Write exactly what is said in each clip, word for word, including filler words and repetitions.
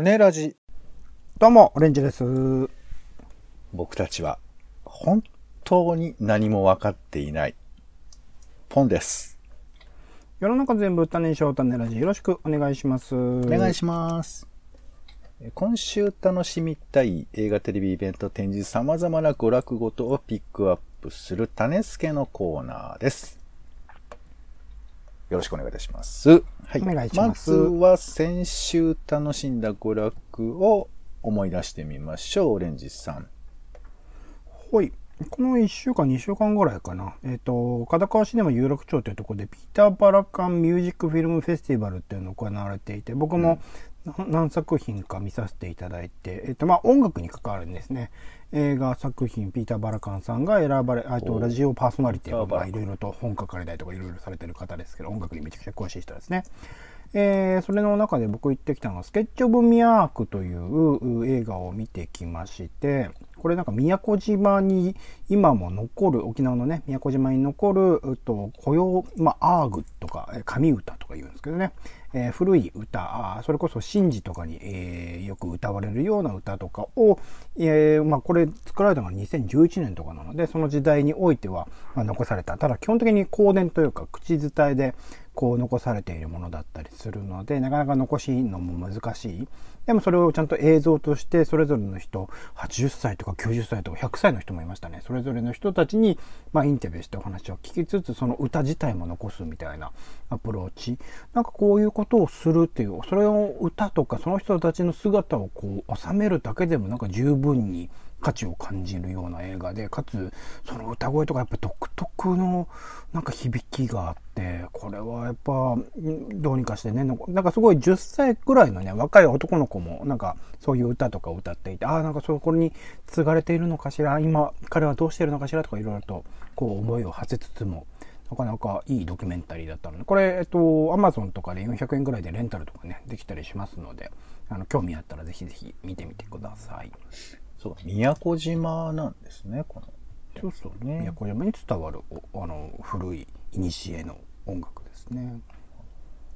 種ラジ。どうもオレンジです。僕たちは本当に何も分かっていないポンです。世の中全部種にしよう種ラジ、よろしくお願いします。お願いします。今週楽しみたい映画、テレビ、イベント、展示、様々な娯楽ごとをピックアップする種助のコーナーです。よろしくお願いいたします。はい。お願いします。まずは先週楽しんだ娯楽を思い出してみましょう。オレンジさん。はい。このいっしゅうかん、にしゅうかんぐらいかな。えっ、ー、と、片川シネマ有楽町というところで、ピーター・パラカンミュージック・フィルム・フェスティバルっていうのが行われていて、僕も何作品か見させていただいて、えっ、ー、と、まあ、音楽に関わるんですね。映画作品、ピーター・バラカンさんが選ばれ、あとラジオパーソナリティがいろいろと本書かれたりとかいろいろされてる方ですけど、音楽にめちゃくちゃ詳しい人ですね。えー、それの中で僕行ってきたのが、スケッチ・オブ・ミアークという映画を見てきまして、これなんか宮古島に今も残る、沖縄のね、宮古島に残る、えっと、雇用、まあ、アーグとか、神歌とか言うんですけどね、えー、古い歌、それこそ神事とかに、えー、よく歌われるような歌とかを、えー、まあ、これ作られたのがにせんじゅういちねんとかなので、その時代においては残された。ただ基本的に口伝というか口伝えでこう残されているものだったりするので、なかなか残しのも難しい。でもそれをちゃんと映像としてそれぞれの人、はちじゅっさいとかきゅうじゅっさいとかひゃくさいの人もいましたね。それぞれの人たちに、まあ、インタビューしてお話を聞きつつ、その歌自体も残すみたいなアプローチ。なんかこういうことをするっていう、それを歌とかその人たちの姿をこう収めるだけでもなんか十分に価値を感じるような映画で、かつその歌声とかやっぱ独特のなんか響きがあって、これはやっぱどうにかしてね、なんかすごいじゅっさいくらいのね若い男の子もなんかそういう歌とかを歌っていて、ああなんかそこに継がれているのかしら、今彼はどうしているのかしらとかいろいろとこう思いを馳せつつも、なかなかいいドキュメンタリーだったので、これえっと アマゾン とかでよんひゃくえんくらいでレンタルとかねできたりしますので、あの興味あったらぜひぜひ見てみてください。そう、宮古島なんですね、この。そうそうね。宮古島に伝わるあの古い古の音楽ですね。なる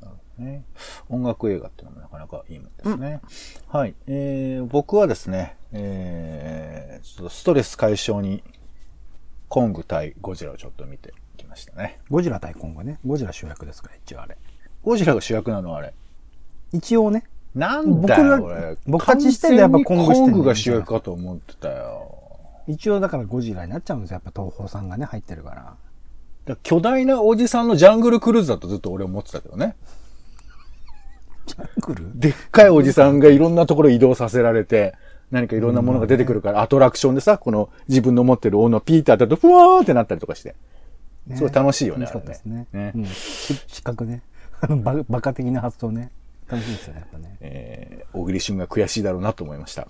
ほどね。音楽映画っていうのもなかなかいいもんですね。うん、はい、えー。僕はですね、えー、ちょっとストレス解消にコング対ゴジラをちょっと見てきましたね。ゴジラ対コングね。ゴジラ主役ですから一応あれ。ゴジラが主役なのあれ。一応ね。なんだよ、俺。僕たち視点でやっぱコングしてる。コングが主役かと思ってたよ。一応だからゴジラになっちゃうんですよ。やっぱ東宝さんがね、入ってるから。だから巨大なおじさんのジャングルクルーズだとずっと俺思ってたけどね。ジャングル？でっかいおじさんがいろんなところ移動させられて、何かいろんなものが出てくるから、アトラクションでさ、この自分の持ってる斧ピーターだと、ふわーってなったりとかして。ね、すごい楽しいよね。楽しかったですね。ね、うん、失格ね。あの、バカ的な発想ね。楽しいですよね、やっぱね。えー、小栗旬が悔しいだろうなと思いました。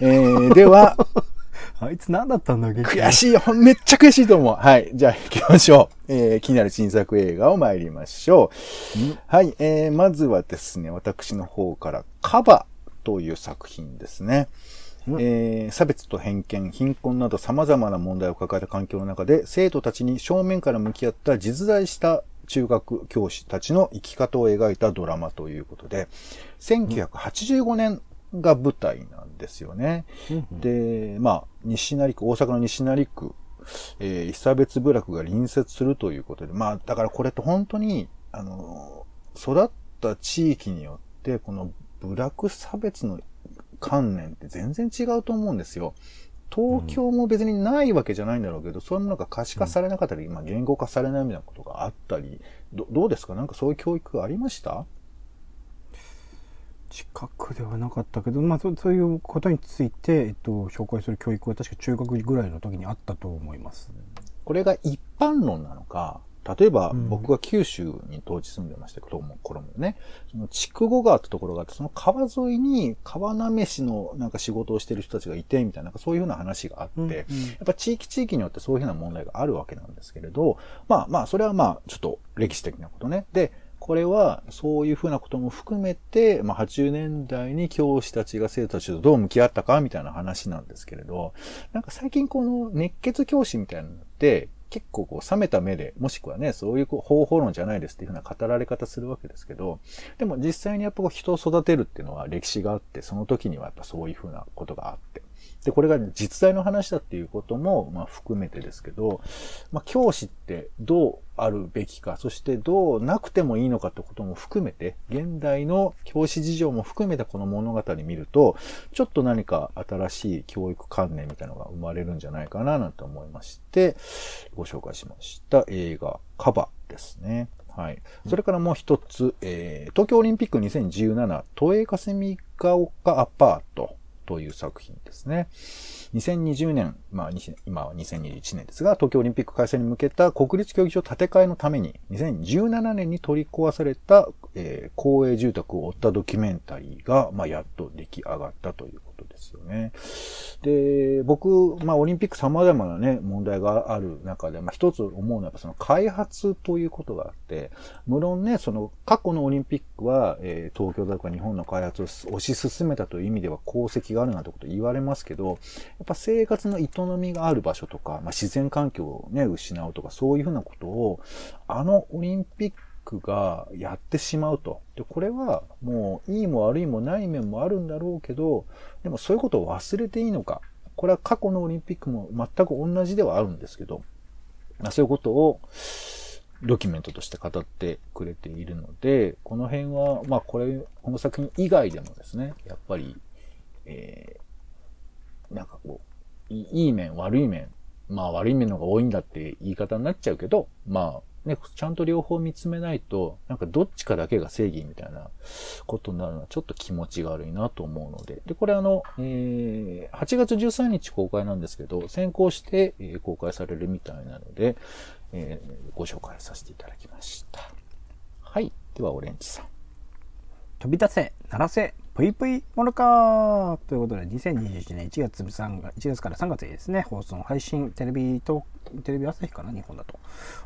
えー、では、あいつ何だったんだっけ？悔しい、めっちゃ悔しいと思う。はい、じゃあ行きましょう。えー、気になる新作映画を参りましょう。はい、えー、まずはですね、私の方からカバという作品ですね。えー、差別と偏見、貧困など様々な問題を抱えた環境の中で、生徒たちに正面から向き合った実在した中学教師たちの生き方を描いたドラマということで、せんきゅうひゃくはちじゅうごねんが舞台なんですよね。うん、で、まあ、西成区、大阪の西成区、えー、被差別部落が隣接するということで、まあ、だからこれって本当に、あの、育った地域によって、この部落差別の観念って全然違うと思うんですよ。東京も別にないわけじゃないんだろうけど、そういうものが可視化されなかったり、まあ、言語化されないみたいなことがあったり、ど、どうですか？なんかそういう教育ありました？近くではなかったけど、まあ、そう、そういうことについて、えっと、紹介する教育は確か中学ぐらいの時にあったと思います。これが一般論なのか、例えば僕が九州に当時住んでましたけど、もう頃もね、その筑後川ってところがあって、その川沿いに川なめしのなんか仕事をしてる人たちがいて、みたいな、なんかそういうふうな話があって、うんうん、やっぱ地域地域によってそういうふうな問題があるわけなんですけれど、まあまあ、それはまあ、ちょっと歴史的なことね。で、これはそういうふうなことも含めて、まあはちじゅうねんだいに教師たちが生徒たちとどう向き合ったかみたいな話なんですけれど、なんか最近この熱血教師みたいなのって、結構こう冷めた目で、もしくはね、そういう方法論じゃないですっていうふうな語られ方するわけですけど、でも実際にやっぱこう人を育てるっていうのは歴史があって、その時にはやっぱそういうふうなことがあって。で、これが実在の話だっていうことも、まあ、含めてですけど、まあ、教師ってどうあるべきか、そしてどうなくてもいいのかってことも含めて、現代の教師事情も含めたこの物語見ると、ちょっと何か新しい教育観念みたいなのが生まれるんじゃないかな、なんて思いまして、ご紹介しました映画、カバですね。はい。それからもう一つ、えー、東京オリンピックにせんじゅうなな、都営霞ヶ丘アパート。という作品ですね。にせんにじゅうねん、まあ、今はにせんにじゅういちねんですが、東京オリンピック開催に向けた国立競技場建て替えのために、にせんじゅうななねんに取り壊された、えー、公営住宅を追ったドキュメンタリーが、まあ、やっと出来上がったということですよね。で、僕、まあ、オリンピック様々なね、問題がある中で、まあ、一つ思うのは、その開発ということがあって、無論ね、その過去のオリンピックは、えー、東京だとか日本の開発を推し進めたという意味では功績があるなんてこと言われますけど、やっぱ生活の営みがある場所とか、まあ、自然環境をね、失うとか、そういうふうなことを、あのオリンピックがやってしまうと。で、これはもういいも悪いもない面もあるんだろうけど、でもそういうことを忘れていいのか。これは過去のオリンピックも全く同じではあるんですけど、まあ、そういうことを、ドキュメントとして語ってくれているので、この辺は、まあこれ、この作品以外でもですね、やっぱり、えー、なんかこう、いい面、悪い面、まあ悪い面の方が多いんだって言い方になっちゃうけど、まあね、ちゃんと両方見つめないと、なんかどっちかだけが正義みたいなことになるのはちょっと気持ちが悪いなと思うので。で、これあの、えー、はちがつじゅうさんにち公開なんですけど、先行して公開されるみたいなので、えー、ご紹介させていただきました。はい。では、オレンジさん。飛び出せ、鳴らせ。ぷいぷいものかということで、にせんにじゅういちねんいちがついちがつからさんがつにですね、放送配信、テレビと、テレビ朝日かな、日本だ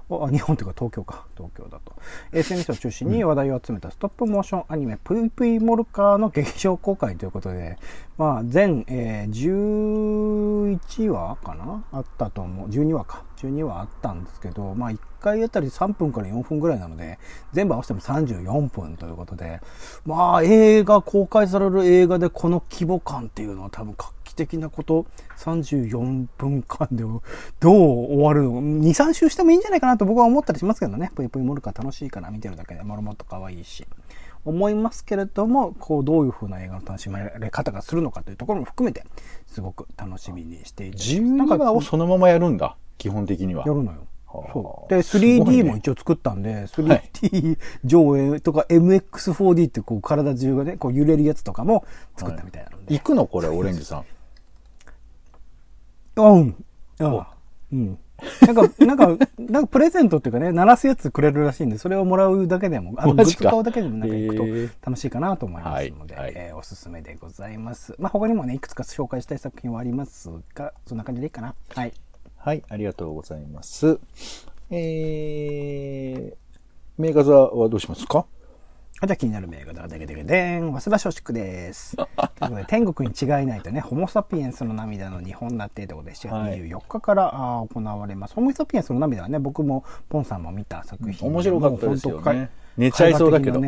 と。あ、日本というか東京か、東京だと。エスエヌエス を中心に話題を集めたストップモーションアニメ、ぷいぷいものかの劇場公開ということで、まあ、全、えー、じゅういちわかなあったと思う。じゅうにわか。じゅうにわあったんですけど、まあ、いっかいあたりさんぷんからよんぷんぐらいなので、全部合わせてもさんじゅうよんぷんということで、まあ、映画公開される映画でこの規模感っていうのは多分画期的なこと、さんじゅうよんぷんかんでどう終わるのか、にさんしゅうしてもいいんじゃないかなと僕は思ったりしますけどね。ぷいぷいモルカ楽しいかな、見てるだけで、まるまると可愛いし。思いますけれども、こう、どういう風な映画の楽しまれ方がするのかというところも含めて、すごく楽しみにしていて。じゅうにわをそのままやるんだ、基本的には。やるのよ。そう。で、スリーディー も一応作ったんで、ね、スリーディー 上映とか エムエックスフォーディー ってこう体中がね、こう揺れるやつとかも作ったみたいなので。行くのこれ、オレンジさん。うん。うん。なんか、なんか、なんかプレゼントっていうかね、鳴らすやつくれるらしいんで、それをもらうだけでも、あとグッズ買うだけでもなんか行くと楽しいかなと思いますので、はいはい、えー、おすすめでございます。まあ、他にもね、いくつか紹介したい作品はありますが、そんな感じでいいかな。はい。はい、ありがとうございます。えー、名画座はどうしますか？あ、じゃあ気になる名画座はデケデケデーン、早稲田松竹です。ということで、天国に違いないとね、ホモサピエンスの涙のにほんだってということで、しがつにじゅうよっかから、はい、あ行われます。ホモサピエンスの涙はね、僕もポンさんも見た作品。面白かったですよね。寝ちゃいそうだけど。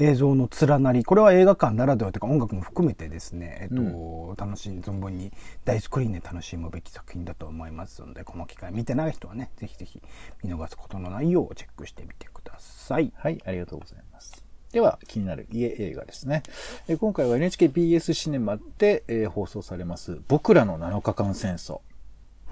映像の連なり、これは映画館ならではというか音楽も含めてですね、えっと、うん、楽しい存分に大スクリーンで楽しむべき作品だと思いますので、この機会見てない人はね、ぜひぜひ見逃すことのないようチェックしてみてください。はい、ありがとうございます。では、気になる家映画ですね。え今回は エヌエイチケービーエス シネマで、えー、放送されます、僕らのなのかかん戦争。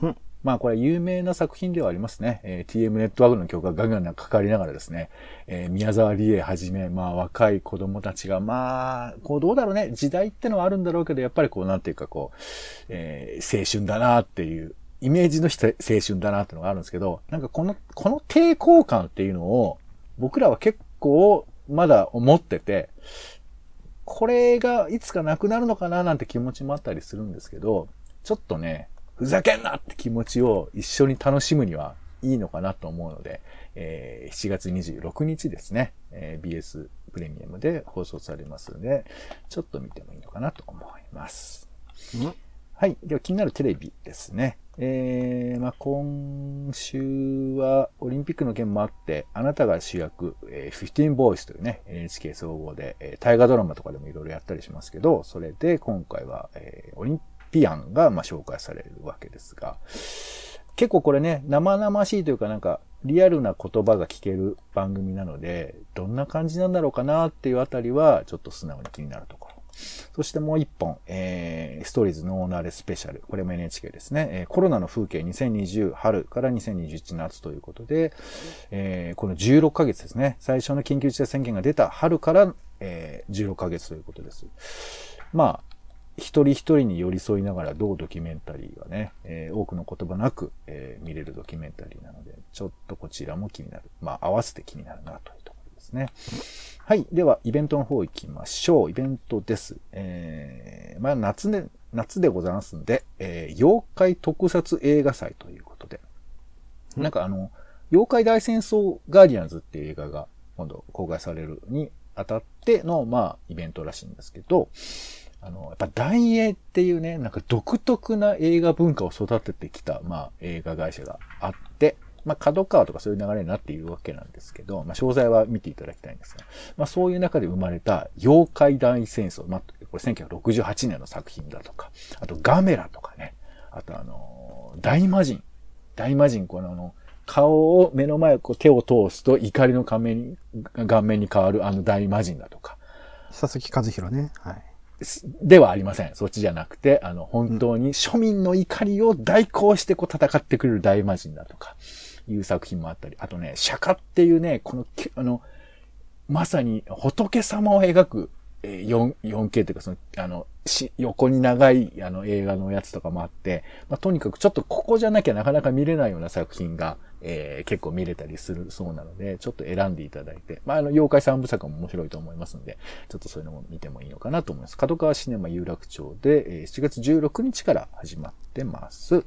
うんまあこれ有名な作品ではありますね。えー、ティーエム ネットワークの曲がガンガンかかりながらですね、えー、宮沢りえはじめ、まあ若い子供たちが、まあ、こうどうだろうね、時代ってのはあるんだろうけど、やっぱりこうなんていうかこう、えー、青春だなっていう、イメージの青春だなっていうのがあるんですけど、なんかこの、この抵抗感っていうのを、僕らは結構まだ思ってて、これがいつかなくなるのかななんて気持ちもあったりするんですけど、ちょっとね、ふざけんなって気持ちを一緒に楽しむにはいいのかなと思うので、えー、しちがつにじゅうろくにちですね、えー、ビーエス プレミアムで放送されますので、ちょっと見てもいいのかなと思います。んはい。では気になるテレビですね。えー、まあ、今週はオリンピックの件もあって、あなたが主役、えー、じゅうごボーイスというね、エヌエイチケー 総合で、えー、大河ドラマとかでもいろいろやったりしますけど、それで今回は、えー、オリンピアンが、まあ、紹介されるわけですが、結構これね、生々しいというかなんか、リアルな言葉が聞ける番組なので、どんな感じなんだろうかなっていうあたりは、ちょっと素直に気になるところ。そしてもう一本、えー、ストーリーズノーナレスペシャル。これも エヌエイチケー ですね。えー、コロナの風景にせんにじゅう春からにせんにじゅういち夏ということで、えー、このじゅうろっかげつですね。最初の緊急事態宣言が出た春から、えー、じゅうろっかげつということです。まあ、一人一人に寄り添いながら、同ドキュメンタリーがね、えー、多くの言葉なく、えー、見れるドキュメンタリーなので、ちょっとこちらも気になる。まあ、合わせて気になるなというところですね。はい。では、イベントの方行きましょう。イベントです。えー、まあ、夏で、夏でございますんで、えー、妖怪特撮映画祭ということで。なんかあの、妖怪大戦争ガーディアンズっていう映画が、今度公開されるにあたっての、まあ、イベントらしいんですけど、あの、やっぱ大映っていうね、なんか独特な映画文化を育ててきた、まあ、映画会社があって、まあ、角川とかそういう流れになっているわけなんですけど、まあ、詳細は見ていただきたいんですが、まあ、そういう中で生まれた妖怪大戦争、まあ、これせんきゅうひゃくろくじゅうはちねんの作品だとか、あとガメラとかね、あとあの、大魔人、大魔人、このあの、顔を目の前、こう手を通すと怒りの顔面に、顔面に変わるあの大魔人だとか。佐々木和弘ね、はい。ではありません。そっちじゃなくて、あの、本当に庶民の怒りを代行してこう戦ってくれる大魔人だとか、いう作品もあったり、あとね、釈迦っていうね、この、あの、まさに仏様を描く よんケー というか、その、あの、横に長いあの映画のやつとかもあって、まあ、とにかくちょっとここじゃなきゃなかなか見れないような作品が、えー、結構見れたりするそうなので、ちょっと選んでいただいて、まあ、あの、妖怪三部作も面白いと思いますので、ちょっとそういうのも見てもいいのかなと思います。角川シネマ有楽町で、えー、しちがつじゅうろくにちから始まってます。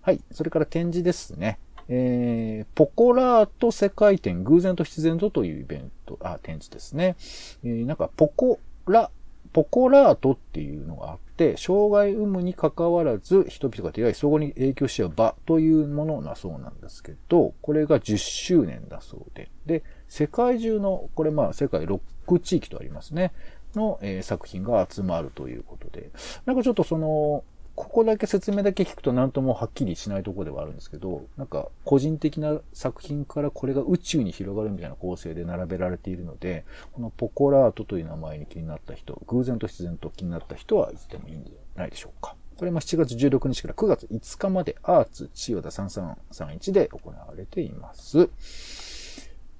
はい。それから展示ですね。えー、ポコラート世界展、偶然と必然とというイベント、あ、展示ですね。えー、なんか、ポコラ、ポコラートっていうのがあって、障害有無に関わらず、人々が出会い、相互に影響し合う場というものだそうなんですけど、これがじゅっしゅうねんだそうで、で、世界中の、これまあ世界ろくちいきとありますね、の、えー、作品が集まるということで、なんかちょっとその、ここだけ説明だけ聞くと何ともはっきりしないところではあるんですけど、なんか個人的な作品からこれが宇宙に広がるみたいな構成で並べられているので、このポコラートという名前に気になった人、偶然と必然と気になった人は行ってもいいんじゃないでしょうか。これもしちがつじゅうろくにちからくがついつかまでアーツ千代田さんさんさんいちで行われています。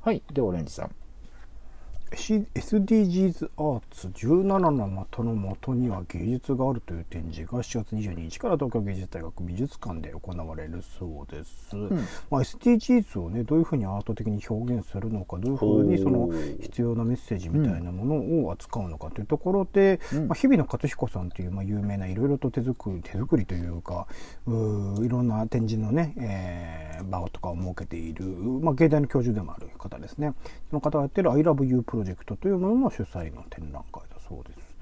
はい。で、オレンジさん。エスディージーズ アーツじゅうななの的の的には芸術があるという展示がしちがつにじゅうににちから東京芸術大学美術館で行われるそうです、うんまあ、エスディージーズ をねどういうふうにアート的に表現するのかどういうふうにその必要なメッセージみたいなものを扱うのかというところで、うんまあ、日々野勝彦さんというまあ有名ないろいろと手作り手作りというかういろんな展示のね、えー、場とかを設けている、まあ、芸大の教授でもある方ですね。その方がやっている I Love Youプロジェクトというものの主催の展覧会だそうです。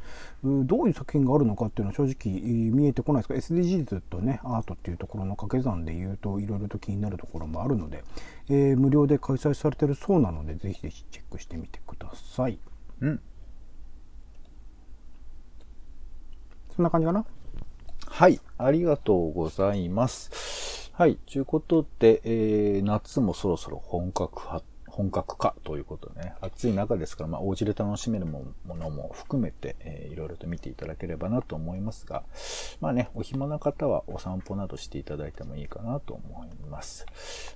どういう作品があるのかっていうのは正直見えてこないですが エスディージーズ とねアートっていうところの掛け算でいうといろいろと気になるところもあるので、えー、無料で開催されているそうなのでぜひぜひチェックしてみてください。うん。そんな感じかな。はい、ありがとうございます。はい、ということで、えー、夏もそろそろ本格発展本格化ということね。暑い中ですから、まあ、お家で楽しめるものも含めて、えー、いろいろと見ていただければなと思いますが、まあね、お暇な方はお散歩などしていただいてもいいかなと思います。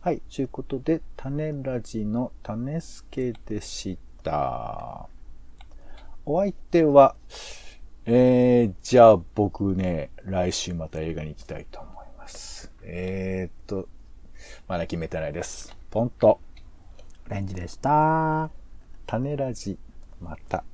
はい、ということで、種ラジの種助でした。お相手は、えー、じゃあ僕ね、来週また映画に行きたいと思います。えーっと、まだ決めてないです。ポンと。オレンジでした。種ラジ、また。